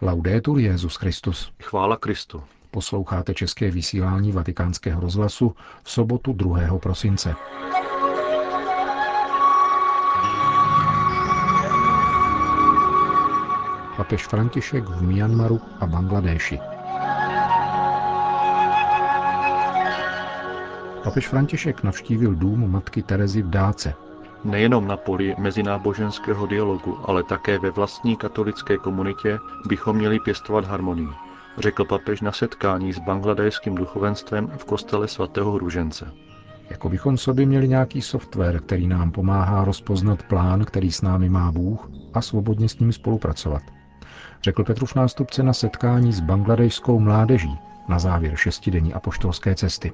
Laudetur Jesus Christus. Chvála Kristu. Posloucháte české vysílání Vatikánského rozhlasu v sobotu 2. prosince. Papež František v Myanmaru a Bangladéši. Papež František navštívil dům matky Terezy v Dháce. Nejenom na poli mezináboženského dialogu, ale také ve vlastní katolické komunitě bychom měli pěstovat harmonii, řekl papež na setkání s bangladéšským duchovenstvem v kostele svatého Růžence. Jako bychom sobě měli nějaký software, který nám pomáhá rozpoznat plán, který s námi má Bůh, a svobodně s ním spolupracovat, řekl Petrův nástupce na setkání s bangladéšskou mládeží na závěr šestidenní apoštolské cesty.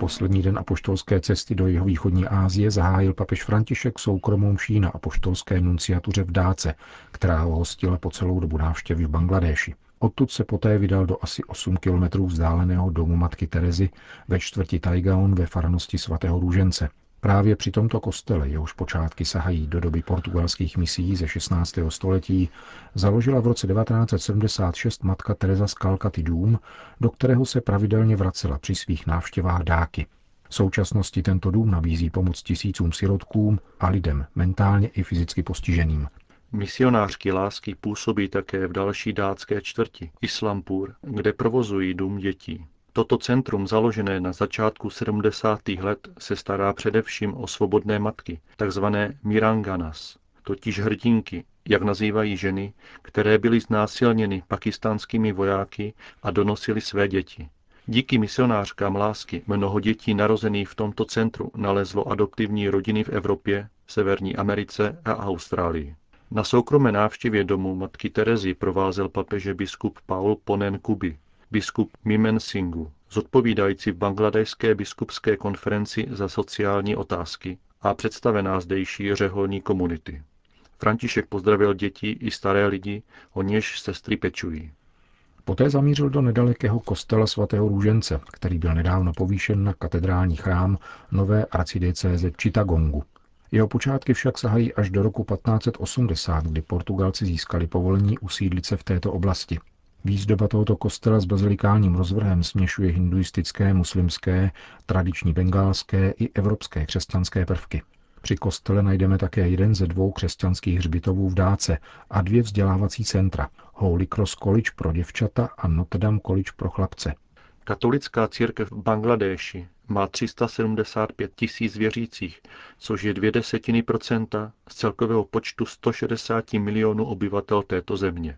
Poslední den apoštolské cesty do jihovýchodní Asie zahájil papež František soukromou mší na apoštolské nunciatuře v Dháce, která ho hostila po celou dobu návštěvy v Bangladéši. Odtud se poté vydal do asi 8 kilometrů vzdáleného domu matky Terezy ve čtvrti Tajgaon ve farnosti svatého Růžence. Právě při tomto kostele, jehož počátky sahají do doby portugalských misií ze 16. století, založila v roce 1976 matka Tereza z Kalkaty dům, do kterého se pravidelně vracela při svých návštěvách Dháky. V současnosti tento dům nabízí pomoc tisícům sirotkům a lidem mentálně i fyzicky postiženým. Misionářky lásky působí také v další dátské čtvrti, Islampur, kde provozují dům dětí. Toto centrum, založené na začátku 70. let, se stará především o svobodné matky, takzvané Miranganas, totiž hrdinky, jak nazývají ženy, které byly znásilněny pakistánskými vojáky a donosily své děti. Díky misionářkám lásky mnoho dětí narozených v tomto centru nalezlo adoptivní rodiny v Evropě, Severní Americe a Austrálii. Na soukromé návštěvě domu matky Terezy provázel papeže biskup Paul Ponén Kuby, biskup Mimen Singu, zodpovídající v bangladéšské biskupské konferenci za sociální otázky a představená zdejší řeholní komunity. František pozdravil děti i staré lidi, o něž sestry pečují. Poté zamířil do nedalekého kostela svatého Růžence, který byl nedávno povýšen na katedrální chrám nové arcidiecéze Chittagongu. Jeho počátky však sahají až do roku 1580, kdy Portugalci získali povolení usídlit se v této oblasti. Výzdoba tohoto kostela s bazilikálním rozvrhem směšuje hinduistické, muslimské, tradiční bengálské i evropské křesťanské prvky. Při kostele najdeme také jeden ze dvou křesťanských hřbitovů v Dháce a dvě vzdělávací centra, Holy Cross College pro děvčata a Notre Dame College pro chlapce. Katolická církev v Bangladéši má 375 tisíc věřících, což je 0,2% z celkového počtu 160 milionů obyvatel této země.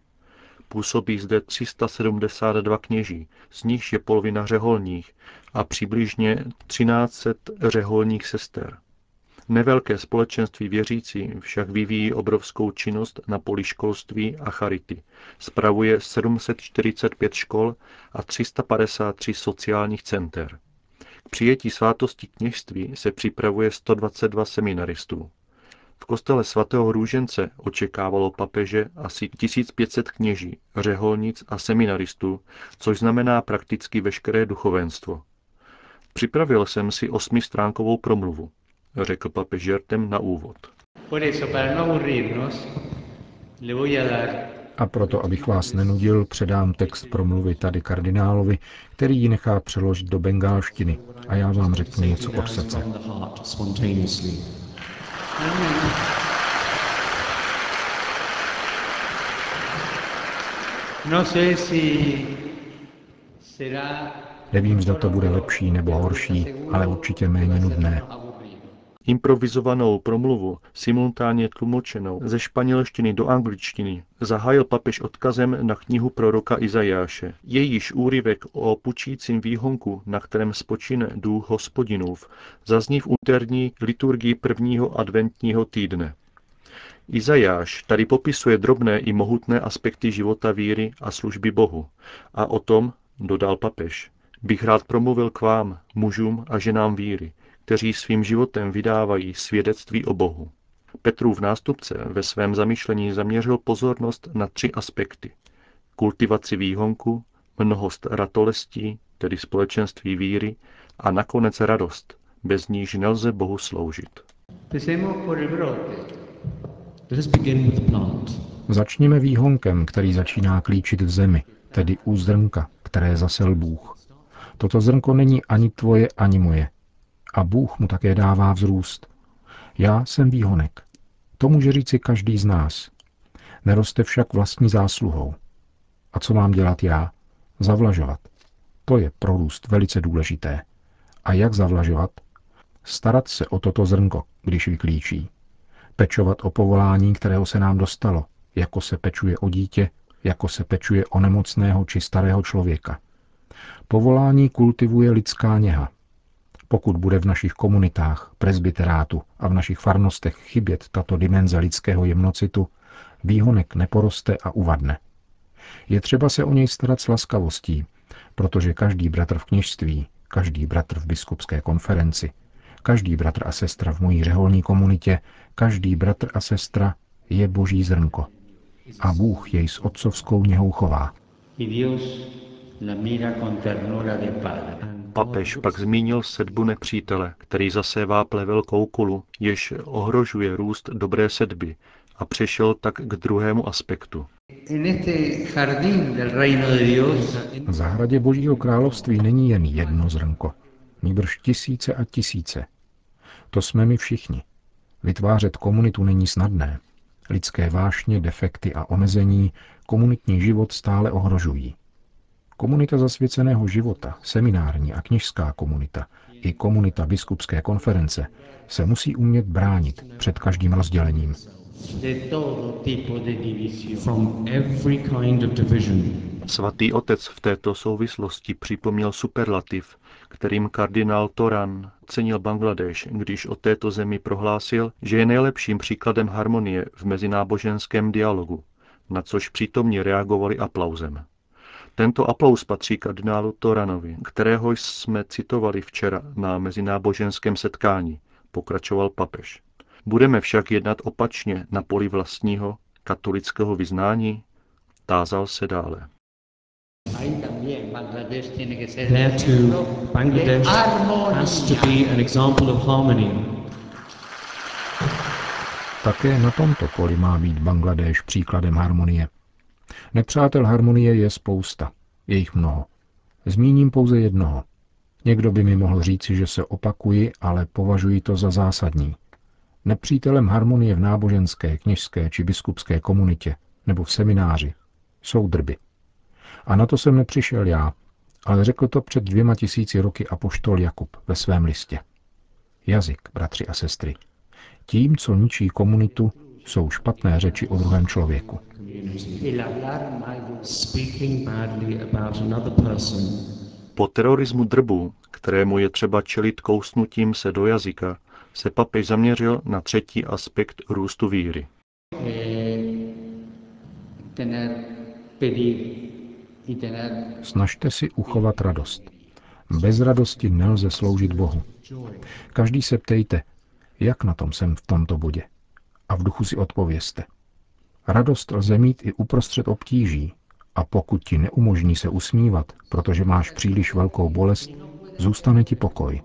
Působí zde 372 kněží, z nichž je polovina řeholních a přibližně 1300 řeholních sester. Nevelké společenství věřící však vyvíjí obrovskou činnost na poli školství a charity. Spravuje 745 škol a 353 sociálních center. K přijetí svátosti kněžství se připravuje 122 seminaristů. V kostele svatého Růžence očekávalo papeže asi 1500 kněží, řeholnic a seminaristů, což znamená prakticky veškeré duchovenstvo. Připravil jsem si 8stránkovou promluvu, řekl papež žertem na úvod. A proto, abych vás nenudil, předám text promluvy tady kardinálovi, který ji nechá přeložit do bengálštiny, a já vám řeknu něco od srdce. Nevím, zda to bude lepší nebo horší, ale určitě méně nudné. Improvizovanou promluvu, simultánně tlumočenou ze španělštiny do angličtiny, zahájil papež odkazem na knihu proroka Izajáše. Jejíž úryvek o pučícím výhonku, na kterém spočine duch Hospodinův, zazní v úterní liturgii prvního adventního týdne. Izajáš tady popisuje drobné i mohutné aspekty života víry a služby Bohu. A o tom, dodal papež, bych rád promluvil k vám, mužům a ženám víry, kteří svým životem vydávají svědectví o Bohu. Petrův nástupce ve svém zamyšlení zaměřil pozornost na 3 aspekty. Kultivaci výhonku, mnohost ratolestí, tedy společenství víry, a nakonec radost, bez níž nelze Bohu sloužit. Začněme výhonkem, který začíná klíčit v zemi, tedy u zrnka, které zasel Bůh. Toto zrnko není ani tvoje, ani moje. A Bůh mu také dává vzrůst. Já jsem výhonek. To může říci každý z nás. Neroste však vlastní zásluhou. A co mám dělat já? Zavlažovat. To je pro růst velice důležité. A jak zavlažovat? Starat se o toto zrnko, když vyklíčí. Pečovat o povolání, kterého se nám dostalo, jako se pečuje o dítě, jako se pečuje o nemocného či starého člověka. Povolání kultivuje lidská něha. Pokud bude v našich komunitách, presbyterátu a v našich farnostech chybět tato dimenze lidského jemnocitu, výhonek neporoste a uvadne. Je třeba se o něj starat s laskavostí, protože každý bratr v kněžství, každý bratr v biskupské konferenci, každý bratr a sestra v mojí řeholní komunitě, každý bratr a sestra je boží zrnko. A Bůh jej s otcovskou něhou chová. Papež pak zmínil sedbu nepřítele, který zasévá plevel koukulu, jež ohrožuje růst dobré sedby, a přešel tak k druhému aspektu. V zahradě Božího království není jen jedno zrnko, nýbrž tisíce a tisíce. To jsme my všichni. Vytvářet komunitu není snadné. Lidské vášně, defekty a omezení komunitní život stále ohrožují. Komunita zasvěceného života, seminární a kněžská komunita i komunita biskupské konference se musí umět bránit před každým rozdělením. Svatý otec v této souvislosti připomněl superlativ, kterým kardinál Toran cenil Bangladéš, když o této zemi prohlásil, že je nejlepším příkladem harmonie v mezináboženském dialogu, na což přítomně reagovali aplauzem. Tento aplauz patří kardinálu Toranovi, kterého jsme citovali včera na mezináboženském setkání, pokračoval papež. Budeme však jednat opačně na poli vlastního katolického vyznání, tázal se dále. Také na tomto poli má být Bangladéš příkladem harmonie. Nepřátel harmonie je spousta, je jich mnoho. Zmíním pouze jednoho. Někdo by mi mohl říci, že se opakuji, ale považuji to za zásadní. Nepřítelem harmonie v náboženské, kněžské či biskupské komunitě nebo v semináři jsou drby. A na to jsem nepřišel já, ale řekl to před 2000 roky apoštol Jakub ve svém listě. Jazyk, bratři a sestry. Tím, co ničí komunitu, jsou špatné řeči o druhém člověku. Po terorismu drbu, kterému je třeba čelit kousnutím se do jazyka, se papež zaměřil na třetí aspekt růstu víry. Snažte si uchovat radost. Bez radosti nelze sloužit Bohu. Každý se ptejte, jak na tom jsem v tomto bodě. A v duchu si odpovězte. Radost lze mít i uprostřed obtíží, a pokud ti neumožní se usmívat, protože máš příliš velkou bolest, zůstane ti pokoj.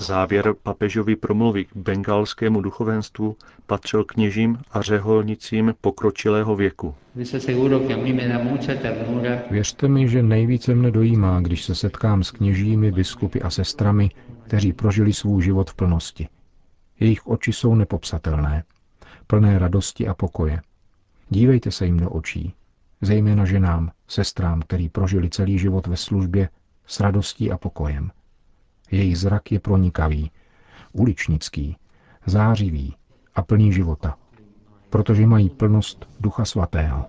Závěr papežovy promluvy k bengalskému duchovenstvu patřil kněžím a řeholnicím pokročilého věku. Věřte mi, že nejvíce mne dojímá, když se setkám s kněžími, biskupy a sestrami, kteří prožili svůj život v plnosti. Jejich oči jsou nepopsatelné, plné radosti a pokoje. Dívejte se jim do očí, zejména ženám, sestrám, který prožili celý život ve službě s radostí a pokojem. Jejich zrak je pronikavý, uličnický, zářivý a plný života, protože mají plnost Ducha Svatého.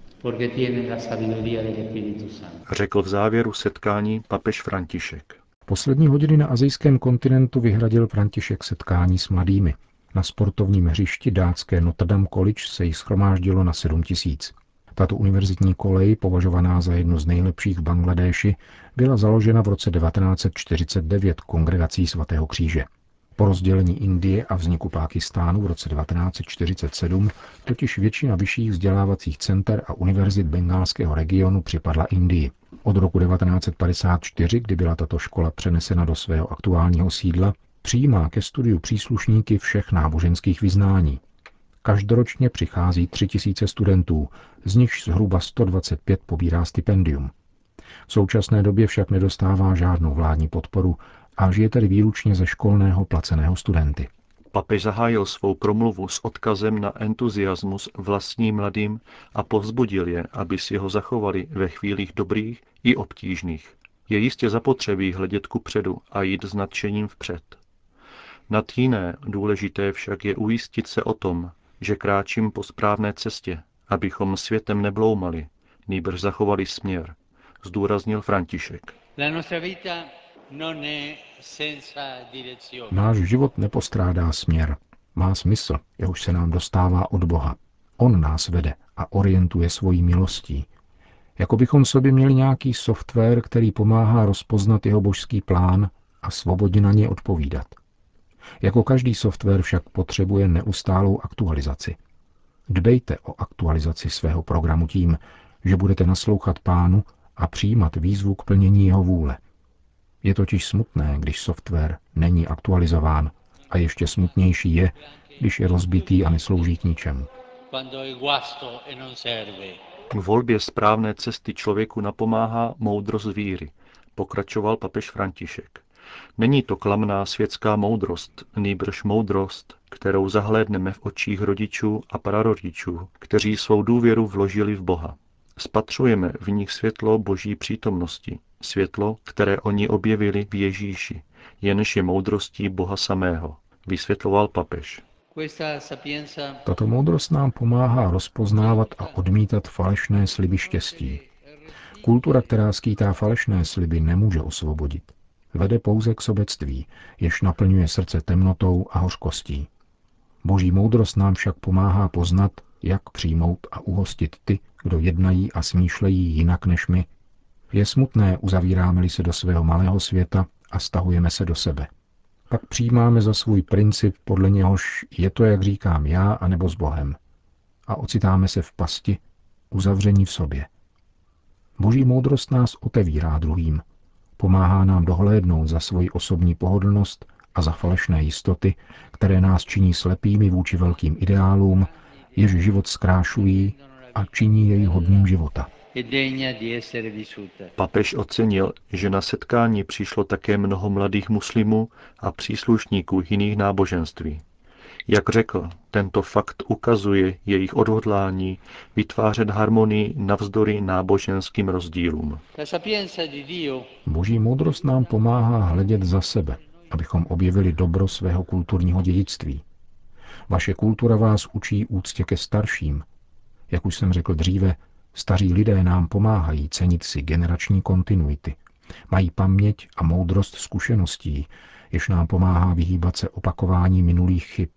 Řekl v závěru setkání papež František. Poslední hodiny na asijském kontinentu vyhradil František setkání s mladými. Na sportovním hřišti dátské Notre Dame College se jich shromáždilo na 7 000. Tato univerzitní kolej, považovaná za jednu z nejlepších v Bangladéši, byla založena v roce 1949 kongregací Svatého kříže. Po rozdělení Indie a vzniku Pákistánu v roce 1947 totiž většina vyšších vzdělávacích center a univerzit bengálského regionu připadla Indii. Od roku 1954, kdy byla tato škola přenesena do svého aktuálního sídla, přijímá ke studiu příslušníky všech náboženských vyznání. Každoročně přichází 3000 studentů, z nichž zhruba 125 pobírá stipendium. V současné době však nedostává žádnou vládní podporu a žije tedy výlučně ze školného placeného studenty. Papež zahájil svou promluvu s odkazem na entuziasmus vlastní mladým a povzbudil je, aby si ho zachovali ve chvílích dobrých i obtížných. Je jistě zapotřebí hledět kupředu a jít s nadšením vpřed. Nad jiné důležité však je ujistit se o tom, že kráčím po správné cestě, abychom světem nebloumali, nýbrž zachovali směr, zdůraznil František. Náš život nepostrádá směr. Má smysl, jehož se nám dostává od Boha. On nás vede a orientuje svojí milostí. Jako bychom sobě měli nějaký software, který pomáhá rozpoznat jeho božský plán a svobodně na něj odpovídat. Jako každý software však potřebuje neustálou aktualizaci. Dbejte o aktualizaci svého programu tím, že budete naslouchat Pánu a přijímat výzvu k plnění jeho vůle. Je totiž smutné, když software není aktualizován, a ještě smutnější je, když je rozbitý a neslouží k ničemu. K volbě správné cesty člověku napomáhá moudrost víry, pokračoval papež František. Není to klamná světská moudrost, nýbrž moudrost, kterou zahlédneme v očích rodičů a prarodičů, kteří svou důvěru vložili v Boha. Spatřujeme v nich světlo Boží přítomnosti, světlo, které oni objevili v Ježíši, jenž je moudrostí Boha samého, vysvětloval papež. Tato moudrost nám pomáhá rozpoznávat a odmítat falešné sliby štěstí. Kultura, která skýtá falešné sliby, nemůže osvobodit. Vede pouze k sobectví, jež naplňuje srdce temnotou a hořkostí. Boží moudrost nám však pomáhá poznat, jak přijmout a uhostit ty, kdo jednají a smýšlejí jinak než my. Je smutné, uzavíráme-li se do svého malého světa a stahujeme se do sebe. Pak přijímáme za svůj princip, podle něhož je to, jak říkám já, anebo s Bohem. A ocitáme se v pasti, uzavření v sobě. Boží moudrost nás otevírá druhým. Pomáhá nám dohlédnout za svoji osobní pohodlnost a za falešné jistoty, které nás činí slepými vůči velkým ideálům, jež život zkrášují a činí jej hodným života. Papež ocenil, že na setkání přišlo také mnoho mladých muslimů a příslušníků jiných náboženství. Jak řekl, tento fakt ukazuje jejich odhodlání vytvářet harmonii navzdory náboženským rozdílům. Boží moudrost nám pomáhá hledět za sebe, abychom objevili dobro svého kulturního dědictví. Vaše kultura vás učí úctě ke starším. Jak už jsem řekl dříve, staří lidé nám pomáhají cenit si generační kontinuity. Mají paměť a moudrost zkušeností, jež nám pomáhá vyhýbat se opakování minulých chyb.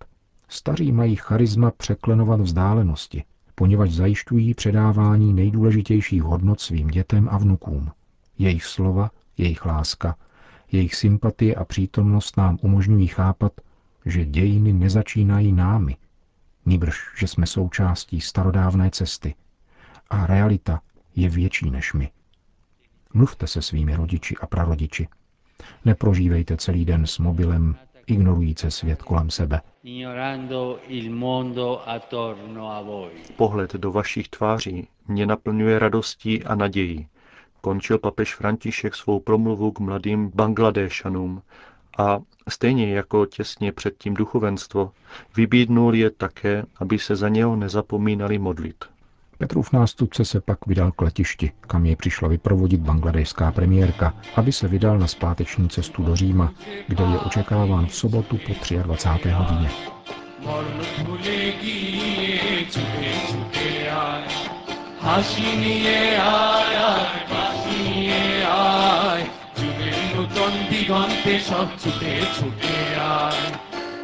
Staří mají charisma překlenovat vzdálenosti, poněvadž zajišťují předávání nejdůležitějších hodnot svým dětem a vnukům. Jejich slova, jejich láska, jejich sympatie a přítomnost nám umožňují chápat, že dějiny nezačínají námi, nýbrž, že jsme součástí starodávné cesty a realita je větší než my. Mluvte se svými rodiči a prarodiči. Neprožívejte celý den s mobilem, ignorujíce svět kolem sebe. Pohled do vašich tváří mě naplňuje radostí a nadějí, končil papež František svou promluvu k mladým Bangladéšanům a stejně jako těsně předtím duchovenstvo, vybídnul je také, aby se za něho nezapomínali modlit. Petrův nástupce se pak vydal k letišti, kam jej přišla vyprovodit bangladéšská premiérka, aby se vydal na zpáteční cestu do Říma, kde je očekáván v sobotu po 23. hodině.